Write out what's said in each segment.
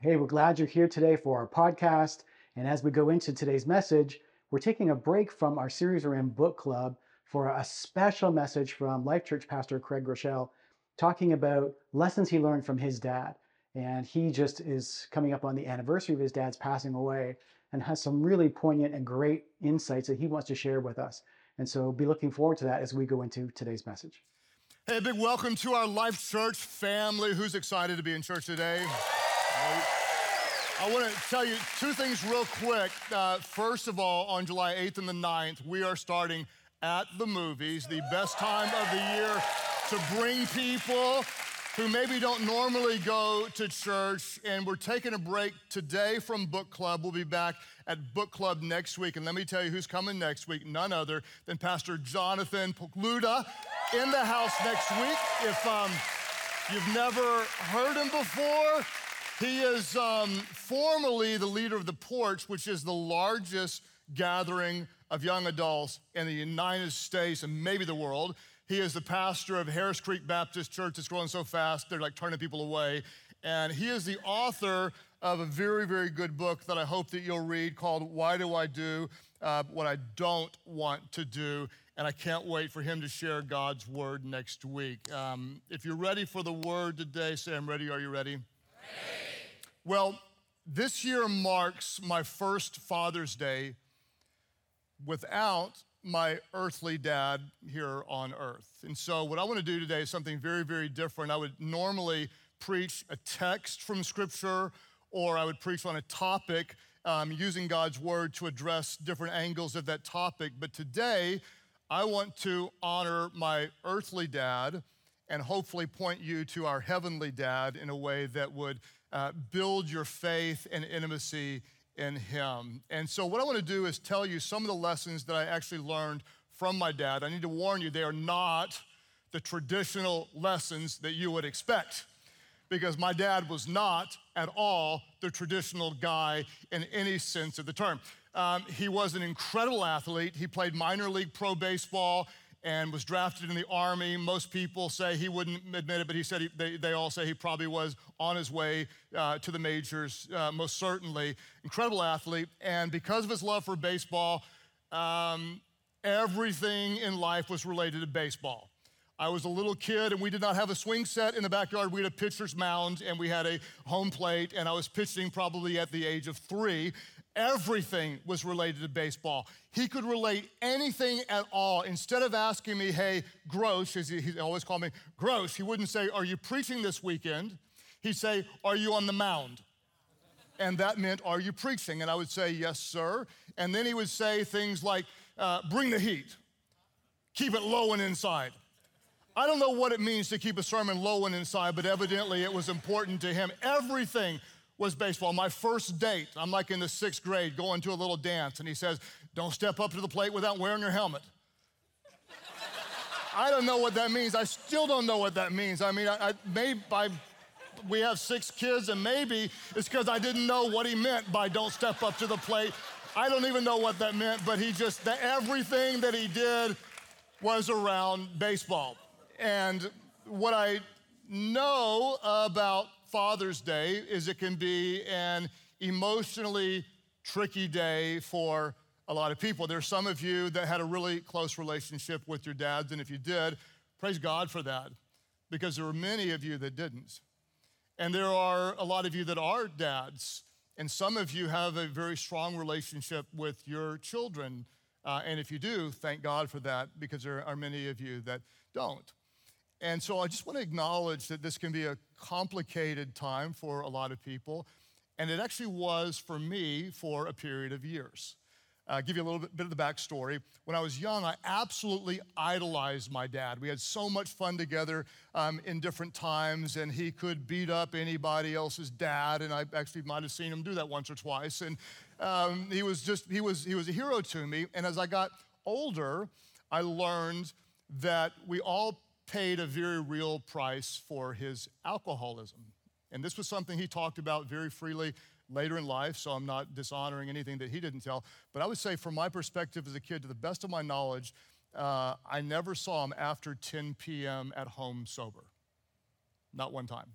Hey, we're glad you're here today for our podcast. And as we go into today's message, we're taking a break from our series around book club for a special message from Life.Church Pastor Craig Groeschel, talking about lessons he learned from his dad. And he just is coming up on the anniversary of his dad's passing away and has some really poignant and great insights that he wants to share with us. And so be looking forward to that as we go into today's message. Hey, big welcome to our Life.Church family. Who's excited to be in church today? I want to tell you two things real quick. First of all, on July 8th and the 9th, we are starting At the Movies, the best time of the year to bring people who maybe don't normally go to church. And we're taking a break today from book club. We'll be back at book club next week. And let me tell you who's coming next week, none other than Pastor Jonathan Pokluda in the house next week. If you've never heard him before, he is formerly the leader of The Porch, which is the largest gathering of young adults in the United States and maybe the world. He is the pastor of Harris Creek Baptist Church. It's growing so fast, they're like turning people away. And he is the author of a very, very good book that I hope that you'll read called Why Do I Do What I Don't Want to Do? And I can't wait for him to share God's word next week. If you're ready for the word today, say, I'm ready. Are you ready? Ready. Well, this year marks my first Father's Day without my earthly dad here on earth. And so what I want to do today is something very, very different. I would normally preach a text from Scripture, or I would preach on a topic using God's word to address different angles of that topic. But today, I want to honor my earthly dad and hopefully point you to our heavenly dad in a way that would build your faith and intimacy in him. And so what I want to do is tell you some of the lessons that I actually learned from my dad. I need to warn you, they are not the traditional lessons that you would expect, because my dad was not at all the traditional guy in any sense of the term. He was an incredible athlete. He played minor league pro baseball and was drafted in the Army. Most people say he wouldn't admit it, but he said they all say he probably was on his way to the majors, most certainly. Incredible athlete, and because of his love for baseball, everything in life was related to baseball. I was a little kid, and we did not have a swing set in the backyard. We had a pitcher's mound, and we had a home plate, and I was pitching probably at the age of 3. Everything was related to baseball. He could relate anything at all. Instead of asking me, hey, Groesch, he always called me Groesch, he wouldn't say, are you preaching this weekend? He'd say, are you on the mound? And that meant, are you preaching? And I would say, yes, sir. And then he would say things like, bring the heat, keep it low and inside. I don't know what it means to keep a sermon low and inside, but evidently it was important to him. Everything was baseball. My first date, I'm like in the 6th grade going to a little dance, and he says, don't step up to the plate without wearing your helmet. I don't know what that means. I still don't know what that means. I mean, we have 6 kids, and maybe it's because I didn't know what he meant by don't step up to the plate. I don't even know what that meant, but everything that he did was around baseball. And what I know about Father's Day is it can be an emotionally tricky day for a lot of people. There's some of you that had a really close relationship with your dads, and if you did, praise God for that, because there were many of you that didn't. And there are a lot of you that are dads, and some of you have a very strong relationship with your children. And if you do, thank God for that, because there are many of you that don't. And so I just want to acknowledge that this can be a complicated time for a lot of people, and it actually was for me for a period of years. I'll give you a little bit of the backstory. When I was young, I absolutely idolized my dad. We had so much fun together in different times, and he could beat up anybody else's dad, and I actually might have seen him do that once or twice. And he was a hero to me, and as I got older, I learned that we all paid a very real price for his alcoholism. And this was something he talked about very freely later in life, so I'm not dishonoring anything that he didn't tell. But I would say from my perspective as a kid, to the best of my knowledge, I never saw him after 10 p.m. at home sober. Not one time.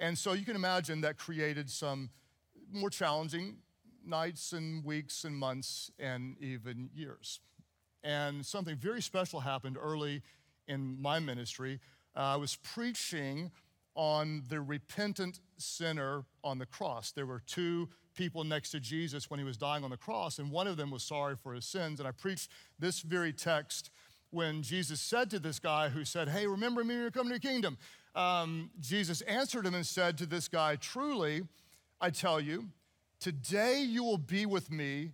And so you can imagine that created some more challenging nights and weeks and months and even years. And something very special happened early in my ministry. I was preaching on the repentant sinner on the cross. There were two people next to Jesus when he was dying on the cross, and one of them was sorry for his sins. And I preached this very text when Jesus said to this guy who said, "Hey, remember me when you come to your kingdom." Jesus answered him and said to this guy, "Truly, I tell you, today you will be with me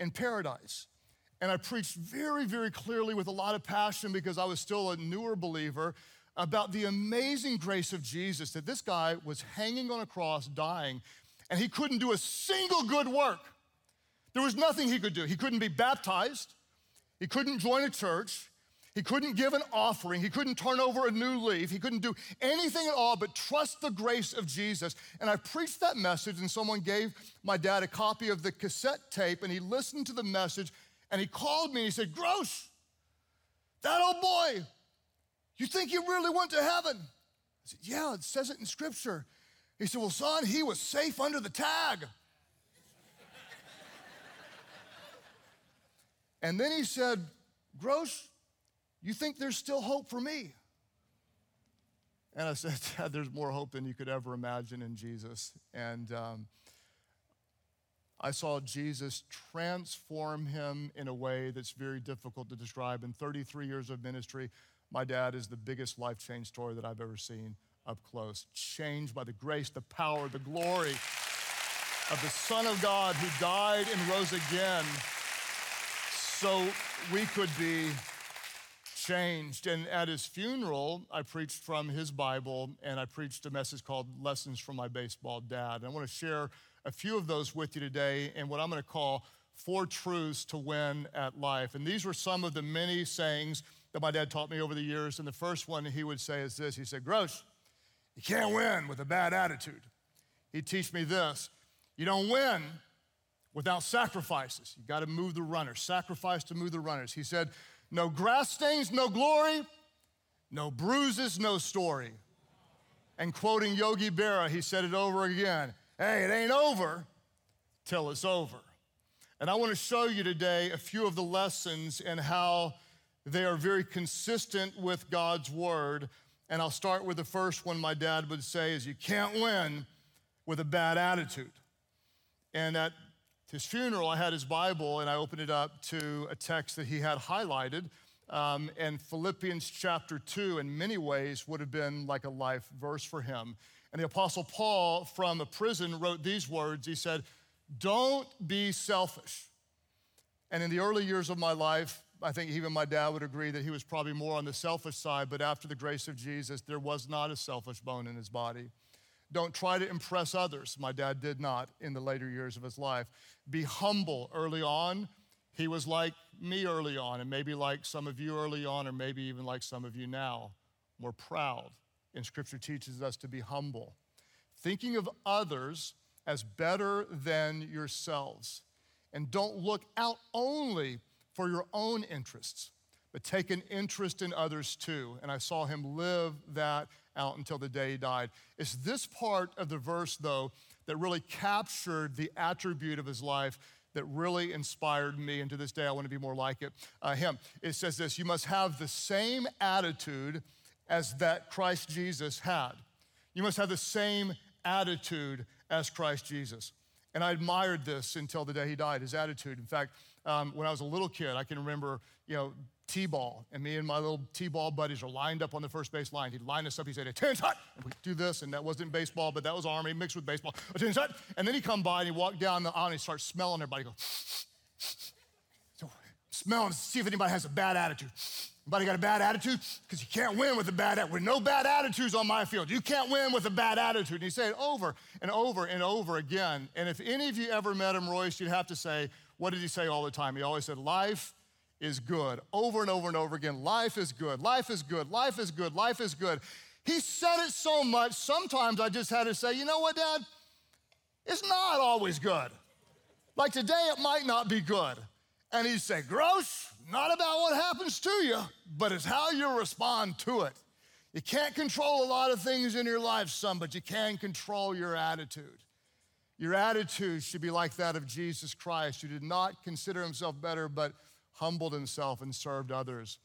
in paradise." And I preached very, very clearly with a lot of passion, because I was still a newer believer, about the amazing grace of Jesus, that this guy was hanging on a cross, dying, and he couldn't do a single good work. There was nothing he could do. He couldn't be baptized. He couldn't join a church. He couldn't give an offering. He couldn't turn over a new leaf. He couldn't do anything at all but trust the grace of Jesus. And I preached that message, and someone gave my dad a copy of the cassette tape, and he listened to the message, and he called me and he said, "Gross, that old boy, you think you really went to heaven?" I said, "Yeah, it says it in scripture." He said, "Well, son, he was safe under the tag." And then he said, "Gross, you think there's still hope for me?" And I said, "Dad, there's more hope than you could ever imagine in Jesus." And I saw Jesus transform him in a way that's very difficult to describe. In 33 years of ministry, my dad is the biggest life change story that I've ever seen up close. Changed by the grace, the power, the glory of the Son of God who died and rose again so we could be changed. And at his funeral, I preached from his Bible, and I preached a message called Lessons from My Baseball Dad. And I want to share a few of those with you today, and what I'm going to call 4 truths to win at life. And these were some of the many sayings that my dad taught me over the years. And the first one he would say is this. He said, "Gross, you can't win with a bad attitude." He'd teach me this. You don't win without sacrifices. You got to move the runners. Sacrifice to move the runners. He said, "No grass stains, no glory. No bruises, no story." And quoting Yogi Berra, he said it over again. "Hey, it ain't over till it's over." And I want to show you today a few of the lessons and how they are very consistent with God's word. And I'll start with the first one my dad would say is, you can't win with a bad attitude. And at his funeral, I had his Bible, and I opened it up to a text that he had highlighted. And Philippians chapter 2, in many ways, would have been like a life verse for him. And the Apostle Paul, from a prison, wrote these words. He said, "Don't be selfish." And in the early years of my life, I think even my dad would agree that he was probably more on the selfish side, but after the grace of Jesus, there was not a selfish bone in his body. Don't try to impress others. My dad did not in the later years of his life. Be humble early on. He was like me early on, and maybe like some of you early on, or maybe even like some of you now. More proud. And scripture teaches us to be humble. Thinking of others as better than yourselves. And don't look out only for your own interests, but take an interest in others too. And I saw him live that out until the day he died. It's this part of the verse, though, that really captured the attribute of his life that really inspired me, and to this day I want to be more like it, him. It says this, you must have the same attitude as that Christ Jesus had. You must have the same attitude as Christ Jesus. And I admired this until the day he died, his attitude. In fact, when I was a little kid, I can remember, T-ball. And me and my little T-ball buddies are lined up on the first base line. He'd line us up. He'd say, "Attention!" And we'd do this. And that wasn't baseball, but that was Army mixed with baseball. "Attention!" And then he'd come by and he'd walk down the aisle and he'd start smelling everybody. He'd go, so smelling to see if anybody has a bad attitude. Anybody got a bad attitude? Because you can't win with a bad attitude. With no bad attitudes on my field. You can't win with a bad attitude. And he said it over and over and over again. And if any of you ever met him, Royce, you'd have to say, what did he say all the time? He always said, life is good. Over and over and over again, life is good. Life is good. Life is good. Life is good. He said it so much, sometimes I just had to say, you know what, Dad? It's not always good. Like today, it might not be good. And he'd say, Gross, not about what happens to you, but it's how you respond to it. You can't control a lot of things in your life, but you can control your attitude. Your attitude should be like that of Jesus Christ, who did not consider himself better, but humbled himself and served others.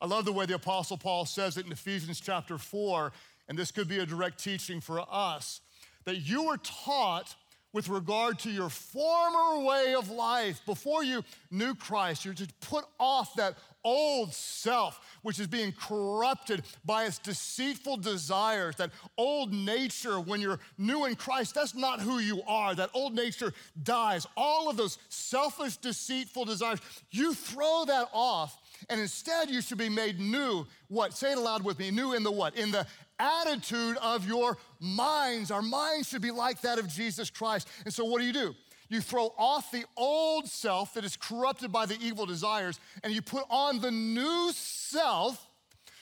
I love the way the Apostle Paul says it in Ephesians chapter 4, and this could be a direct teaching for us, that you were taught with regard to your former way of life. Before you knew Christ, you're to put off that old self, which is being corrupted by its deceitful desires, that old nature. When you're new in Christ, that's not who you are. That old nature dies. All of those selfish, deceitful desires, you throw that off, and instead you should be made new. What? Say it aloud with me. New in the what? In the attitude of your minds. Our minds should be like that of Jesus Christ. And so what do? You throw off the old self that is corrupted by the evil desires, and you put on the new self,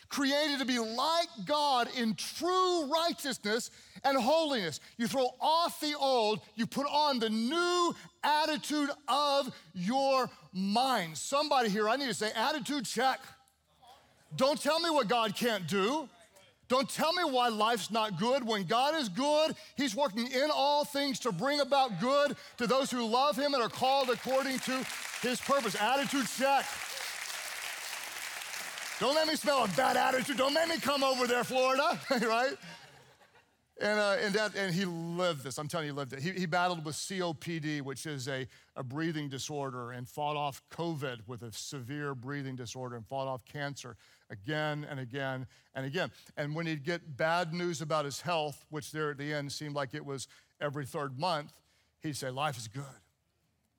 created to be like God in true righteousness and holiness. You throw off the old, you put on the new attitude of your mind. Somebody here, I need to say, attitude check. Don't tell me what God can't do. Don't tell me why life's not good. When God is good, he's working in all things to bring about good to those who love him and are called according to his purpose. Attitude check. Don't let me smell a bad attitude. Don't let me come over there, Florida, right? And he lived this. I'm telling you, he lived it. He battled with COPD, which is a breathing disorder, and fought off COVID with a severe breathing disorder, and fought off cancer again and again and again. And when he'd get bad news about his health, which there at the end seemed like it was every third month, he'd say, life is good.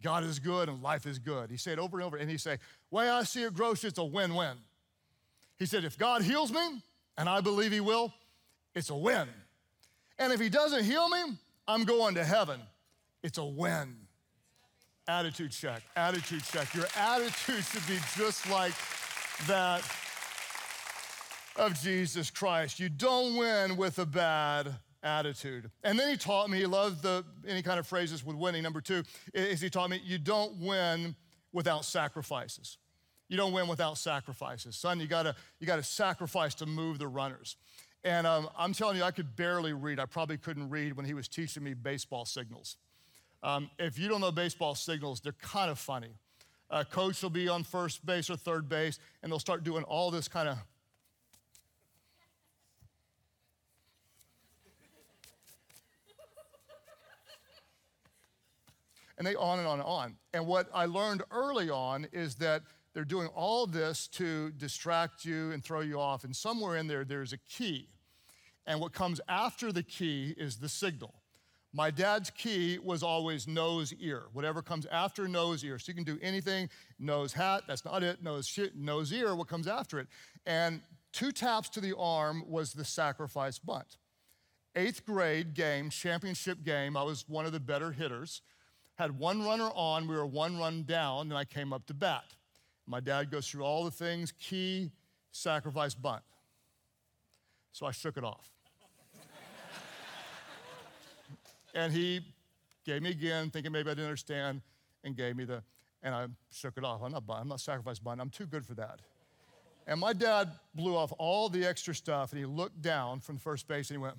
God is good and life is good. He said over and over, and he'd say, way I see it, Groeschel, it's a win-win. He said, if God heals me, and I believe he will, it's a win. And if he doesn't heal me, I'm going to heaven. It's a win. Attitude check, attitude check. Your attitude should be just like that of Jesus Christ. You don't win with a bad attitude. And then he taught me, he loved any kind of phrases with winning. Number two is he taught me, you don't win without sacrifices. You don't win without sacrifices. Son, you gotta sacrifice to move the runners. And I'm telling you, I could barely read. I probably couldn't read when he was teaching me baseball signals. If you don't know baseball signals, they're kind of funny. A coach will be on first base or third base, and they'll start doing all this kind of, and they on and on and on. And what I learned early on is that they're doing all this to distract you and throw you off. And somewhere in there, there's a key. And what comes after the key is the signal. My dad's key was always nose, ear. Whatever comes after nose, ear. So you can do anything, nose, hat, that's not it, nose, shit, nose, ear, what comes after it. And 2 taps to the arm was the sacrifice bunt. 8th grade game, championship game, I was one of the better hitters. Had 1 runner on, we were 1 run down, and I came up to bat. My dad goes through all the things, key, sacrifice, bunt. So I shook it off. And he gave me again, thinking maybe I didn't understand, and gave me and I shook it off. I'm not sacrifice, bunt. I'm too good for that. And my dad blew off all the extra stuff, and he looked down from the first base, and he went.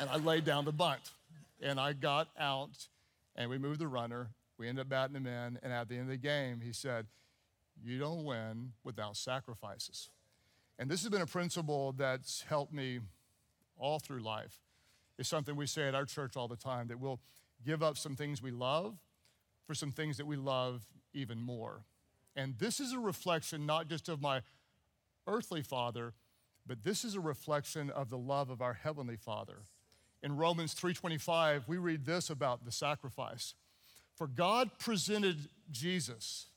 And I laid down the bunt, and I got out, and we moved the runner. We ended up batting him in, and at the end of the game, he said, you don't win without sacrifices. And this has been a principle that's helped me all through life. It's something we say at our church all the time, that we'll give up some things we love for some things that we love even more. And this is a reflection not just of my earthly father, but this is a reflection of the love of our heavenly Father. In Romans 3:25, we read this about the sacrifice. For God presented Jesus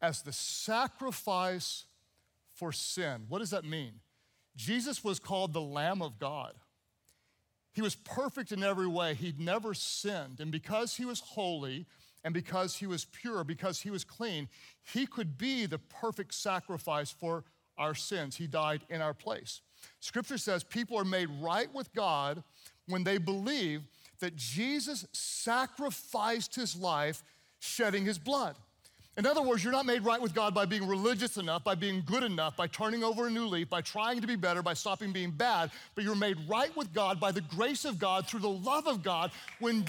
as the sacrifice for sin. What does that mean? Jesus was called the Lamb of God. He was perfect in every way. He'd never sinned. And because he was holy, and because he was pure, because he was clean, he could be the perfect sacrifice for our sins. He died in our place. Scripture says people are made right with God when they believe that Jesus sacrificed his life shedding his blood. In other words, you're not made right with God by being religious enough, by being good enough, by turning over a new leaf, by trying to be better, by stopping being bad, but you're made right with God by the grace of God, through the love of God, when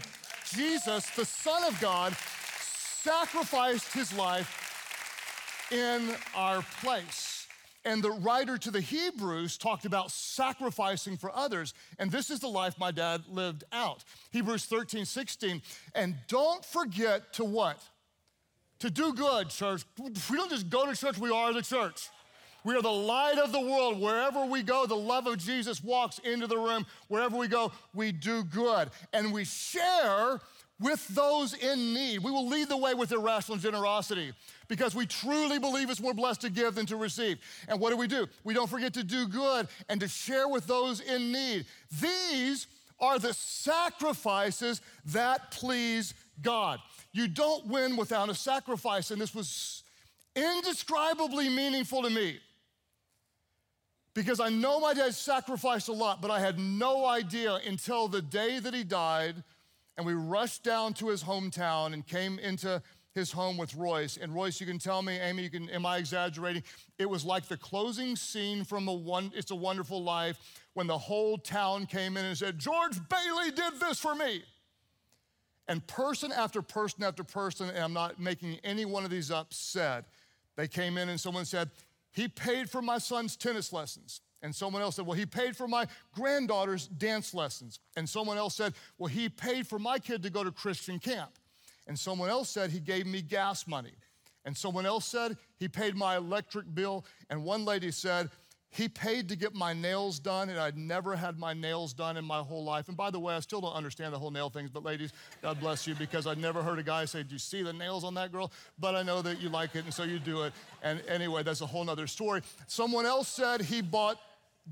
Jesus, the Son of God, sacrificed his life in our place. And the writer to the Hebrews talked about sacrificing for others. And this is the life my dad lived out. Hebrews 13:16. And don't forget to what? To do good, church. We don't just go to church, we are the church. We are the light of the world. Wherever we go, the love of Jesus walks into the room. Wherever we go, we do good. And we share with those in need. We will lead the way with irrational generosity because we truly believe it's more blessed to give than to receive. And what do? We don't forget to do good and to share with those in need. These are the sacrifices that please God. You don't win without a sacrifice, and this was indescribably meaningful to me because I know my dad sacrificed a lot, but I had no idea until the day that he died. And we rushed down to his hometown and came into his home with Royce. And Royce, you can tell me, Amy, am I exaggerating? It was like the closing scene from It's a Wonderful Life when the whole town came in and said, George Bailey did this for me. And person after person after person, and I'm not making any one of these up, said, they came in and someone said, he paid for my son's tennis lessons. And someone else said, well, he paid for my granddaughter's dance lessons. And someone else said, well, he paid for my kid to go to Christian camp. And someone else said, he gave me gas money. And someone else said, he paid my electric bill. And one lady said, he paid to get my nails done, and I'd never had my nails done in my whole life. And by the way, I still don't understand the whole nail things, but ladies, God bless you, because I'd never heard a guy say, do you see the nails on that girl? But I know that you like it, and so you do it. And anyway, that's a whole nother story. Someone else said he bought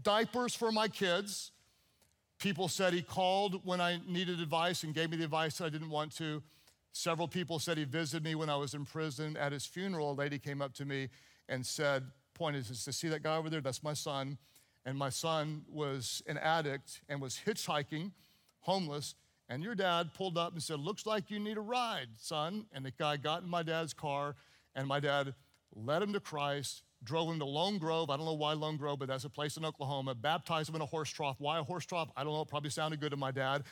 diapers for my kids. People said he called when I needed advice and gave me the advice that I didn't want to. Several people said he visited me when I was in prison. At his funeral, a lady came up to me and said, pointed to see that guy over there, that's my son. And my son was an addict and was hitchhiking, homeless. And your dad pulled up and said, looks like you need a ride, son. And the guy got in my dad's car, and my dad led him to Christ, drove him to Lone Grove. I don't know why Lone Grove, but that's a place in Oklahoma. Baptized him in a horse trough. Why a horse trough? I don't know. It probably sounded good to my dad.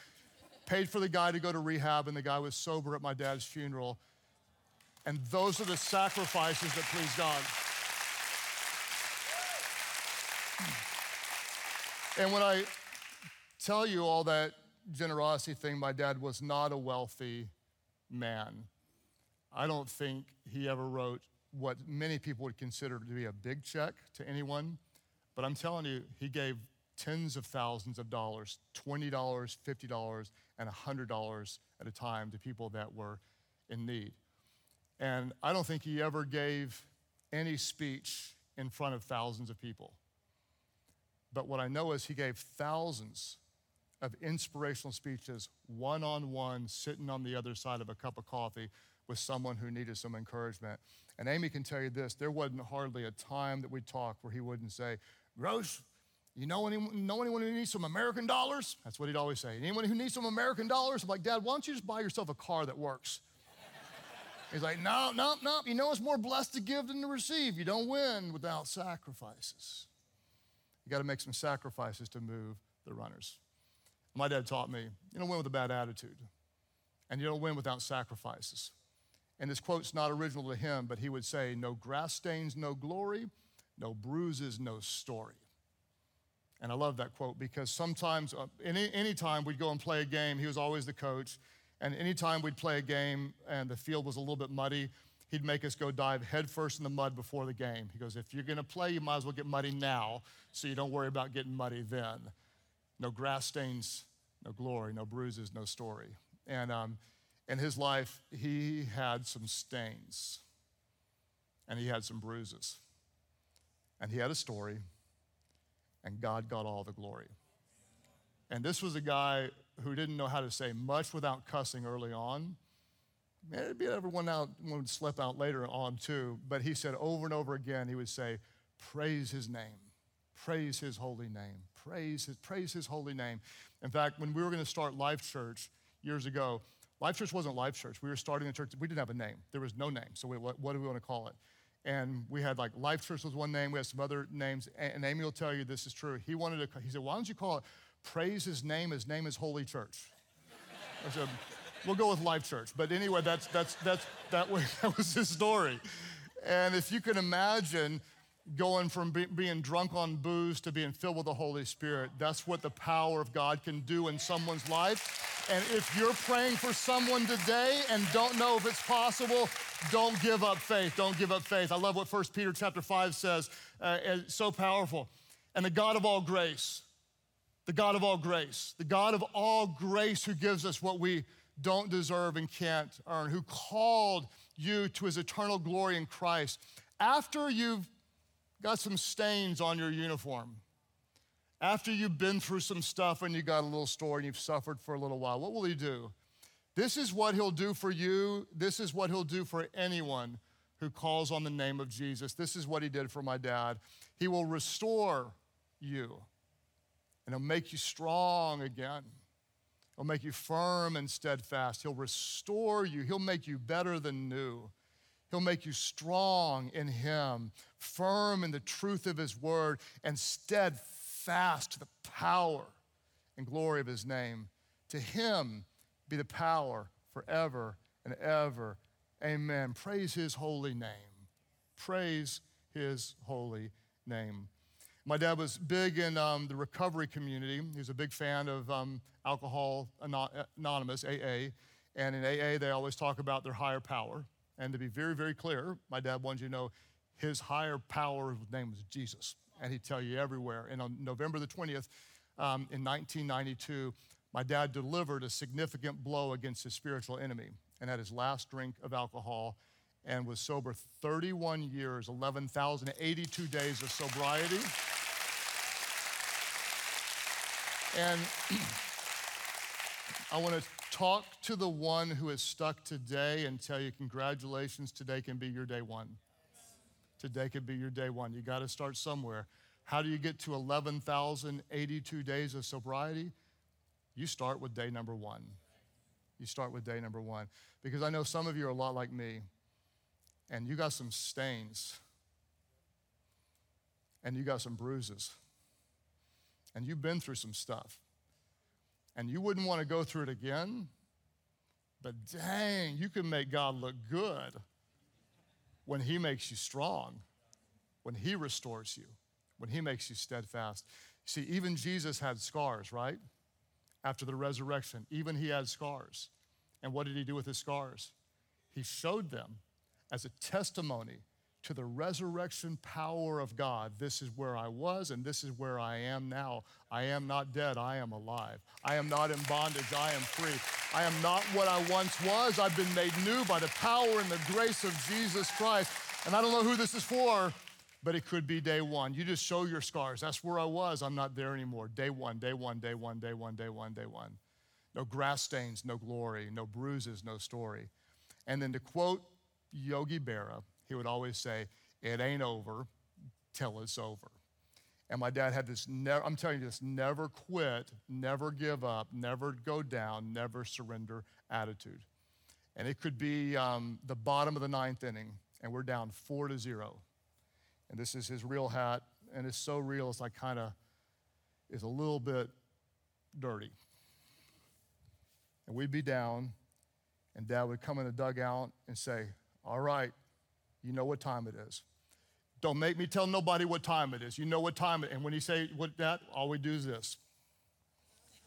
Paid for the guy to go to rehab, and the guy was sober at my dad's funeral. And those are the sacrifices that please God. And when I tell you all that generosity thing, my dad was not a wealthy man. I don't think he ever wrote what many people would consider to be a big check to anyone, but I'm telling you, he gave tens of thousands of dollars, $20, $50, and $100 at a time to people that were in need. And I don't think he ever gave any speech in front of thousands of people. But what I know is he gave thousands of inspirational speeches, one-on-one, sitting on the other side of a cup of coffee with someone who needed some encouragement. And Amy can tell you this, there wasn't hardly a time that we talked where he wouldn't say, Groesch, you know anyone who needs some American dollars? That's what he'd always say. Anyone who needs some American dollars? I'm like, Dad, why don't you just buy yourself a car that works? He's like, no. You know it's more blessed to give than to receive. You don't win without sacrifices. You got to make some sacrifices to move the runners. My dad taught me, you don't win with a bad attitude, and you don't win without sacrifices. And this quote's not original to him, but he would say, no grass stains, no glory, no bruises, no story. And I love that quote because sometimes, anytime we'd go and play a game, he was always the coach, and anytime we'd play a game and the field was a little bit muddy, he'd make us go dive headfirst in the mud before the game. He goes, if you're going to play, you might as well get muddy now so you don't worry about getting muddy then. No grass stains, no glory, no bruises, no story. And in his life, he had some stains, and he had some bruises, and he had a story, and God got all the glory. And this was a guy who didn't know how to say much without cussing early on. It'd be everyone out, one would slip out later on too, but he said over and over again, he would say, praise his name, praise his holy name, praise his holy name. In fact, when we were going to start Life.Church years ago, Life.Church wasn't Life.Church. We were starting a church. We didn't have a name. There was no name. So what do we want to call it? And we had like Life.Church was one name. We had some other names. And Amy will tell you this is true. He said, why don't you call it Praise His Name? His name is Holy Church. I said, we'll go with Life.Church. But anyway, that was his story. And if you can imagine going from being drunk on booze to being filled with the Holy Spirit, that's what the power of God can do in someone's life. And if you're praying for someone today and don't know if it's possible, don't give up faith. Don't give up faith. I love what 1 Peter chapter 5 says. It's so powerful. And the God of all grace, the God of all grace, the God of all grace who gives us what we don't deserve and can't earn, who called you to his eternal glory in Christ. After you've got some stains on your uniform, after you've been through some stuff and you got a little sore and you've suffered for a little while, what will he do? This is what he'll do for you. This is what he'll do for anyone who calls on the name of Jesus. This is what he did for my dad. He will restore you, and he'll make you strong again. He'll make you firm and steadfast. He'll restore you. He'll make you better than new. He'll make you strong in him, firm in the truth of his word, and steadfast to the power and glory of his name. To him be the power forever and ever. Amen. Praise his holy name. Praise his holy name. My dad was big in the recovery community. He was a big fan of Alcoholics Anonymous, AA. And in AA, they always talk about their higher power. And to be very, very clear, my dad wanted you to know his higher power's name was Jesus. And he'd tell you everywhere. And on November the 20th, in 1992, my dad delivered a significant blow against his spiritual enemy and had his last drink of alcohol and was sober 31 years, 11,082 days of sobriety. And I want to talk to the one who is stuck today and tell you, congratulations, today can be your day one. Today could be your day one. You got to start somewhere. How do you get to 11,082 days of sobriety? You start with day number one. You start with day number one. Because I know some of you are a lot like me, and you got some stains, and you got some bruises, and you've been through some stuff, and you wouldn't want to go through it again, but dang, you can make God look good when he makes you strong, when he restores you, when he makes you steadfast. See, even Jesus had scars, right? After the resurrection, even he had scars. And what did he do with his scars? He showed them as a testimony to the resurrection power of God. This is where I was, and this is where I am now. I am not dead, I am alive. I am not in bondage, I am free. I am not what I once was. I've been made new by the power and the grace of Jesus Christ. And I don't know who this is for, but it could be day one. You just show your scars. That's where I was, I'm not there anymore. Day one, day one, day one, day one, day one, day one. No grass stains, no glory, no bruises, no story. And then to quote Yogi Berra, he would always say, it ain't over till it's over. And my dad had this, I'm telling you this, never quit, never give up, never go down, never surrender attitude. And it could be the bottom of the ninth inning, and we're down 4-0. And this is his real hat, and it's so real, it's like it's a little bit dirty. And we'd be down, and Dad would come in the dugout and say, all right, you know what time it is. Don't make me tell nobody what time it is. You know what time it is. And when he say that, all we do is this.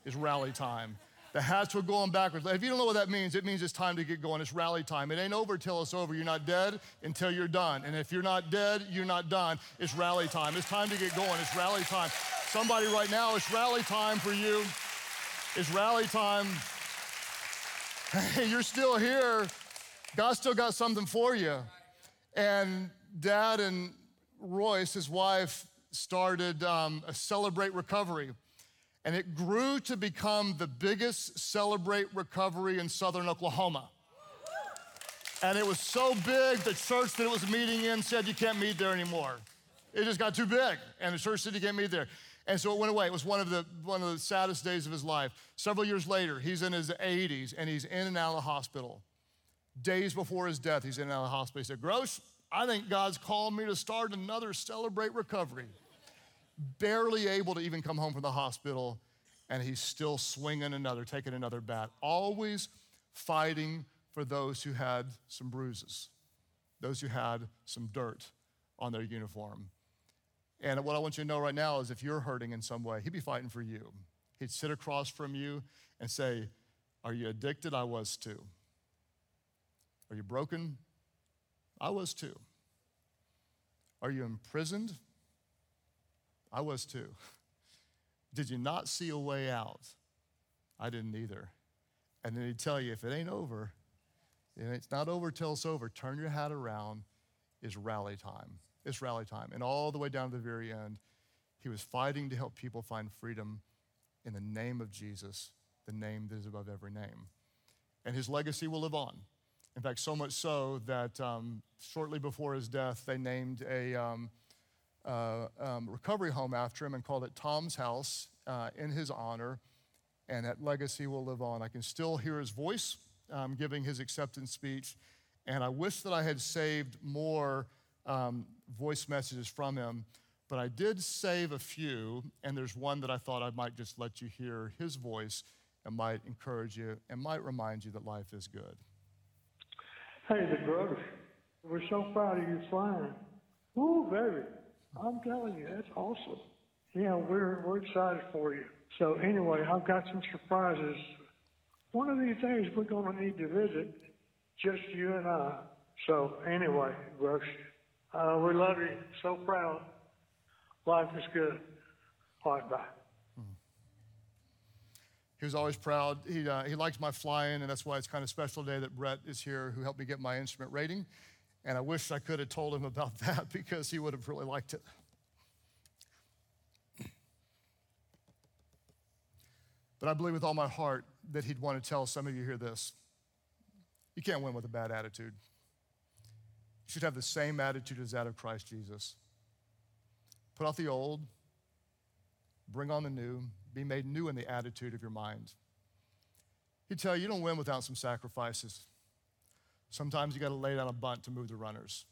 It's rally time. The hats were going backwards. If you don't know what that means, it means it's time to get going. It's rally time. It ain't over till it's over. You're not dead until you're done. And if you're not dead, you're not done. It's rally time. It's time to get going. It's rally time. Somebody right now, it's rally time for you. It's rally time. Hey, you're still here. God still got something for you. And Dad and Royce, his wife, started a Celebrate Recovery. And it grew to become the biggest Celebrate Recovery in Southern Oklahoma. And it was so big, the church that it was meeting in said, you can't meet there anymore. It just got too big. And the church said, you can't meet there. And so it went away. It was one of the saddest days of his life. Several years later, he's in his 80s, and he's in and out of the hospital. Days before his death, he's in and out of the hospital. He said, Groeschel, I think God's called me to start another Celebrate Recovery. Barely able to even come home from the hospital, and he's still swinging another, taking another bat, always fighting for those who had some bruises, those who had some dirt on their uniform. And what I want you to know right now is if you're hurting in some way, he'd be fighting for you. He'd sit across from you and say, are you addicted? I was too. Are you broken? I was too. Are you imprisoned? I was too. Did you not see a way out? I didn't either. And then he'd tell you, if it ain't over, and it's not over till it's over, turn your hat around, it's rally time. It's rally time. And all the way down to the very end, he was fighting to help people find freedom in the name of Jesus, the name that is above every name. And his legacy will live on. In fact, so much so that shortly before his death, they named a recovery home after him and called it Tom's House in his honor. And that legacy will live on. I can still hear his voice giving his acceptance speech. And I wish that I had saved more voice messages from him, but I did save a few. And there's one that I thought I might just let you hear his voice and might encourage you and might remind you that life is good. Hey, the Groeschel, we're so proud of you flying. Woo, baby, I'm telling you, that's awesome. Yeah, we're excited for you. So anyway, I've got some surprises. One of these days we're gonna need to visit, just you and I. So anyway, Groeschel, we love you, so proud. Life is good. All right, bye. He was always proud. He liked my flying, and that's why it's kind of special today that Brett is here, who helped me get my instrument rating. And I wish I could have told him about that because he would have really liked it. But I believe with all my heart that he'd want to tell some of you here this. You can't win with a bad attitude. You should have the same attitude as that of Christ Jesus. Put off the old, bring on the new. Be made new in the attitude of your mind. He'd tell you, you don't win without some sacrifices. Sometimes you got to lay down a bunt to move the runners.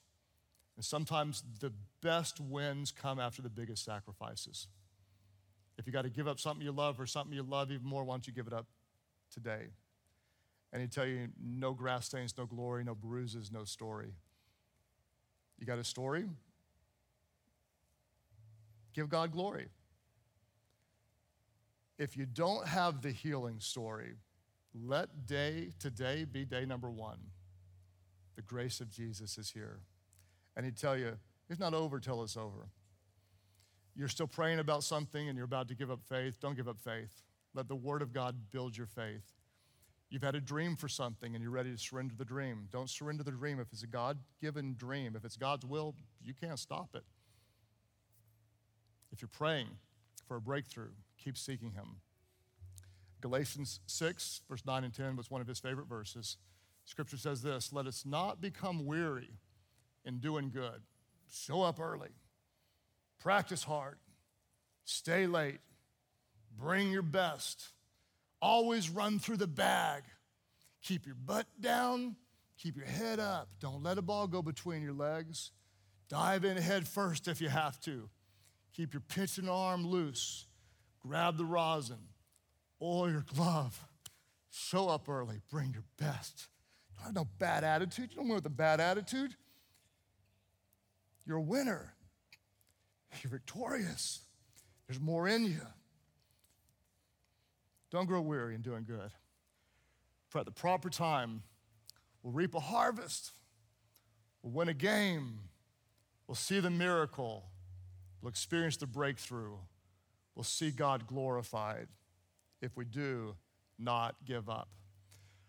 And sometimes the best wins come after the biggest sacrifices. If you got to give up something you love or something you love even more, why don't you give it up today? And he'd tell you, no grass stains, no glory, no bruises, no story. You got a story? Give God glory. If you don't have the healing story, let today be day number one. The grace of Jesus is here. And he'd tell you, it's not over till it's over. You're still praying about something and you're about to give up faith. Don't give up faith. Let the word of God build your faith. You've had a dream for something and you're ready to surrender the dream. Don't surrender the dream. If it's a God-given dream, if it's God's will, you can't stop it. If you're praying for a breakthrough, keep seeking him. Galatians 6, verse 9 and 10 was one of his favorite verses. Scripture says this, let us not become weary in doing good. Show up early, practice hard, stay late, bring your best, always run through the bag, keep your butt down, keep your head up, don't let a ball go between your legs, dive in head first if you have to, keep your pinching arm loose, grab the rosin, oil your glove, show up early, bring your best. Don't have no bad attitude. You don't win with a bad attitude. You're a winner. You're victorious. There's more in you. Don't grow weary in doing good. For at the proper time, we'll reap a harvest. We'll win a game. We'll see the miracle. We'll experience the breakthrough. We'll see God glorified if we do not give up.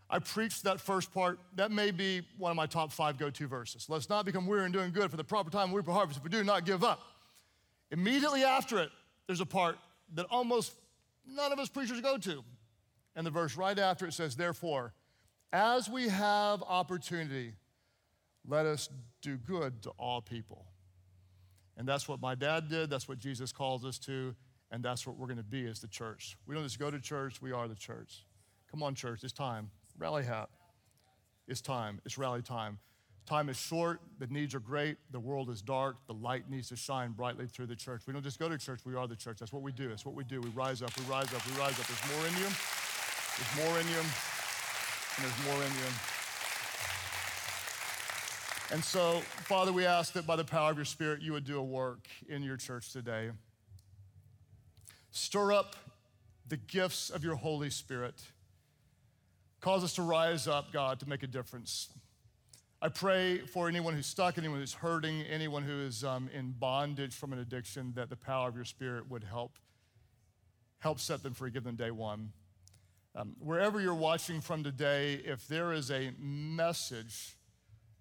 I preached that first part. That may be one of my top 5 go-to verses. Let's not become weary in doing good, for the proper time we reap a harvest if we do not give up. Immediately after it, there's a part that almost none of us preachers go to. And the verse right after it says, therefore, as we have opportunity, let us do good to all people. And that's what my dad did. That's what Jesus calls us to. And that's what we're going to be as the church. We don't just go to church, we are the church. Come on, church, it's time. Rally hat. It's time. It's rally time. Time is short, the needs are great, the world is dark, the light needs to shine brightly through the church. We don't just go to church, we are the church. That's what we do. That's what we do. We rise up, we rise up, we rise up. There's more in you. There's more in you. And there's more in you. And so, Father, we ask that by the power of your Spirit, you would do a work in your church today. Stir up the gifts of your Holy Spirit. Cause us to rise up, God, to make a difference. I pray for anyone who's stuck, anyone who's hurting, anyone who is in bondage from an addiction, that the power of your Spirit would help set them free, give them day one. Wherever you're watching from today, if there is a message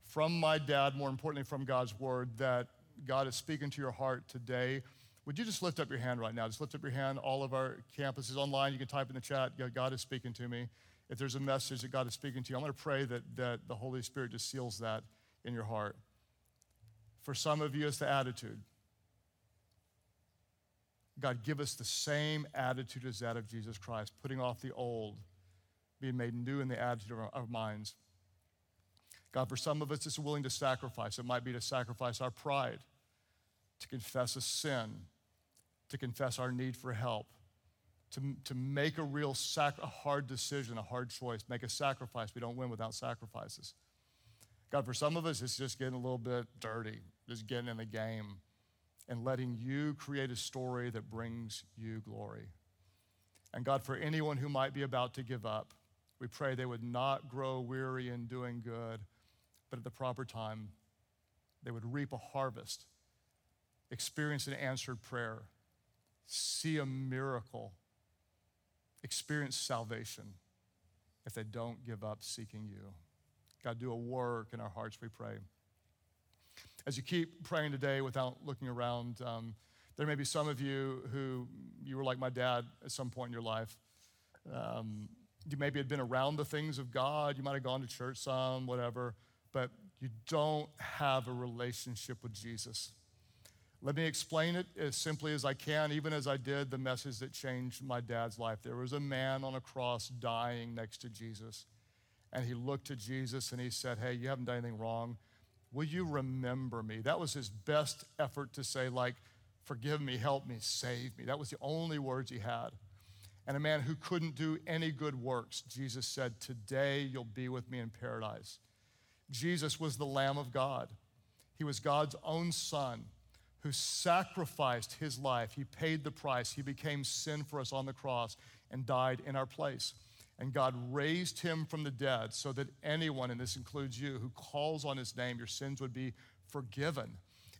from my dad, more importantly from God's word, that God is speaking to your heart today, would you just lift up your hand right now? Just lift up your hand. All of our campuses online, you can type in the chat, God is speaking to me. If there's a message that God is speaking to you, I'm going to pray that the Holy Spirit just seals that in your heart. For some of you, it's the attitude. God, give us the same attitude as that of Jesus Christ, putting off the old, being made new in the attitude of our minds. God, for some of us, it's willing to sacrifice. It might be to sacrifice our pride, to confess a sin, to confess our need for help, to make a hard decision, a hard choice, make a sacrifice. We don't win without sacrifices. God, for some of us, it's just getting a little bit dirty, just getting in the game and letting you create a story that brings you glory. And God, for anyone who might be about to give up, we pray they would not grow weary in doing good, but at the proper time, they would reap a harvest, experience an answered prayer, see a miracle, experience salvation if they don't give up seeking you. God, do a work in our hearts, we pray. As you keep praying today without looking around, there may be some of you who you were like my dad at some point in your life. You maybe had been around the things of God. You might have gone to church some, whatever, but you don't have a relationship with Jesus. Let me explain it as simply as I can, even as I did the message that changed my dad's life. There was a man on a cross dying next to Jesus, and he looked to Jesus and he said, hey, you haven't done anything wrong. Will you remember me? That was his best effort to say, like, forgive me, help me, save me. That was the only words he had. And a man who couldn't do any good works, Jesus said, today you'll be with me in paradise. Jesus was the Lamb of God. He was God's own son, who sacrificed his life. He paid the price. He became sin for us on the cross and died in our place. And God raised him from the dead so that anyone, and this includes you, who calls on his name, your sins would be forgiven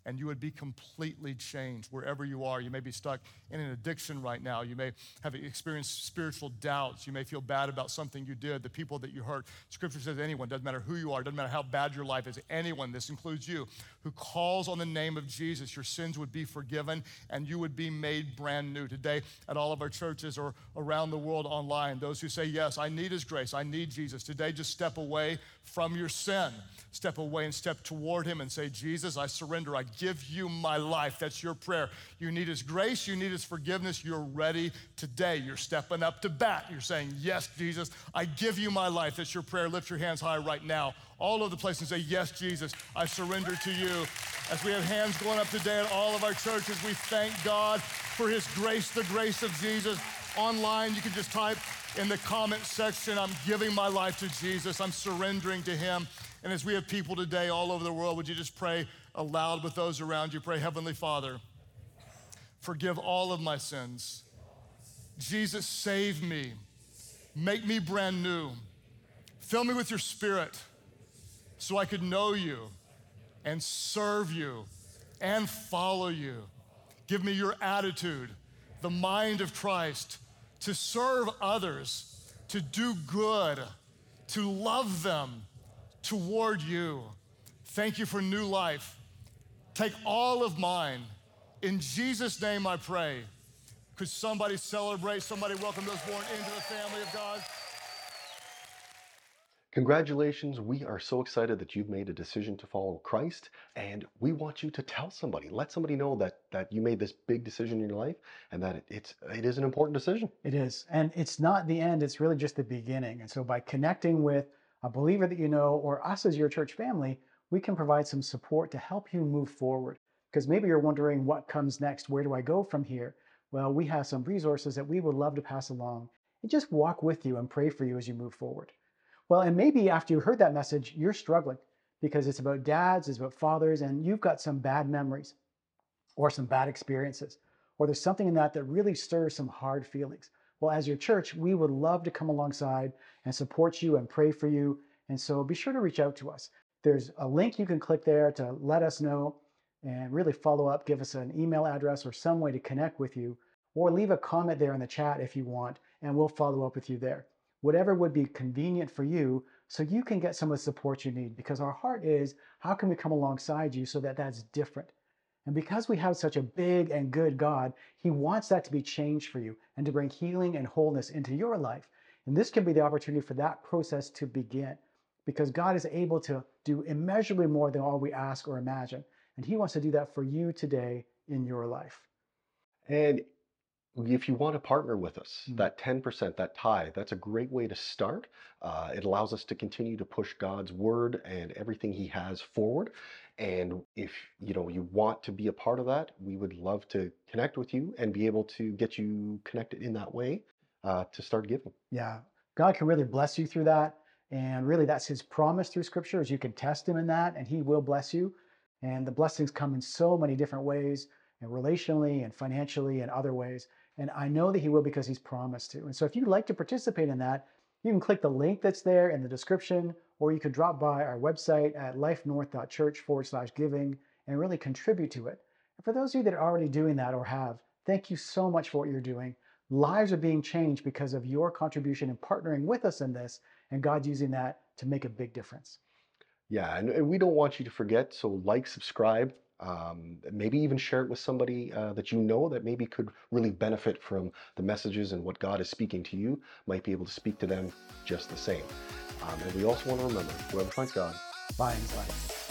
and you would be completely changed wherever you are. You may be stuck in an addiction right now. You may have experienced spiritual doubts. You may feel bad about something you did, the people that you hurt. Scripture says anyone, doesn't matter who you are, doesn't matter how bad your life is, anyone, this includes you, who calls on the name of Jesus, your sins would be forgiven and you would be made brand new. Today at all of our churches or around the world online, those who say, yes, I need his grace, I need Jesus. Today, just step away from your sin. Step away and step toward him and say, Jesus, I surrender, I give you my life. That's your prayer. You need his grace. You need his forgiveness. You're ready today. You're stepping up to bat. You're saying, yes, Jesus, I give you my life. That's your prayer. Lift your hands high right now, all over the place, and say, yes, Jesus, I surrender to you. As we have hands going up today at all of our churches, we thank God for his grace, the grace of Jesus. Online, you can just type in the comment section, I'm giving my life to Jesus. I'm surrendering to him. And as we have people today all over the world, would you just pray aloud with those around you? Pray, Heavenly Father, forgive all of my sins. Jesus, save me. Make me brand new. Fill me with your Spirit so I could know you and serve you and follow you. Give me your attitude, the mind of Christ, to serve others, to do good, to love them, toward you. Thank you for new life. Take all of mine. In Jesus' name I pray. Could somebody celebrate? Somebody welcome those born into the family of God. Congratulations, we are so excited that you've made a decision to follow Christ, and we want you to tell somebody, let somebody know that you made this big decision in your life and that it is an important decision. It is, and it's not the end, it's really just the beginning. And so by connecting with a believer that you know or us as your church family, we can provide some support to help you move forward. Because maybe you're wondering what comes next, where do I go from here? Well, we have some resources that we would love to pass along and just walk with you and pray for you as you move forward. Well, and maybe after you heard that message, you're struggling because it's about dads, it's about fathers, and you've got some bad memories or some bad experiences, or there's something in that that really stirs some hard feelings. Well, as your church, we would love to come alongside and support you and pray for you. And so be sure to reach out to us. There's a link you can click there to let us know and really follow up, give us an email address or some way to connect with you, or leave a comment there in the chat if you want, and we'll follow up with you there. Whatever would be convenient for you so you can get some of the support you need, because our heart is, how can we come alongside you so that that's different? And because we have such a big and good God, He wants that to be changed for you and to bring healing and wholeness into your life. And this can be the opportunity for that process to begin, because God is able to do immeasurably more than all we ask or imagine. And He wants to do that for you today in your life. And if you want to partner with us, that 10%, that tithe, that's a great way to start. It allows us to continue to push God's word and everything He has forward. And if you want to be a part of that, we would love to connect with you and be able to get you connected in that way to start giving. Yeah, God can really bless you through that. And really that's His promise through Scripture, is you can test Him in that and He will bless you. And the blessings come in so many different ways, and relationally and financially and other ways. And I know that He will, because He's promised to. And so if you'd like to participate in that, you can click the link that's there in the description, or you could drop by our website at LifeNorth.Church/giving and really contribute to it. And for those of you that are already doing that or have, thank you so much for what you're doing. Lives are being changed because of your contribution and partnering with us in this, and God's using that to make a big difference. Yeah, and we don't want you to forget, so like, subscribe, maybe even share it with somebody that you know that maybe could really benefit from the messages, and what God is speaking to you might be able to speak to them just the same. And we also want to remember, whoever finds God finds life.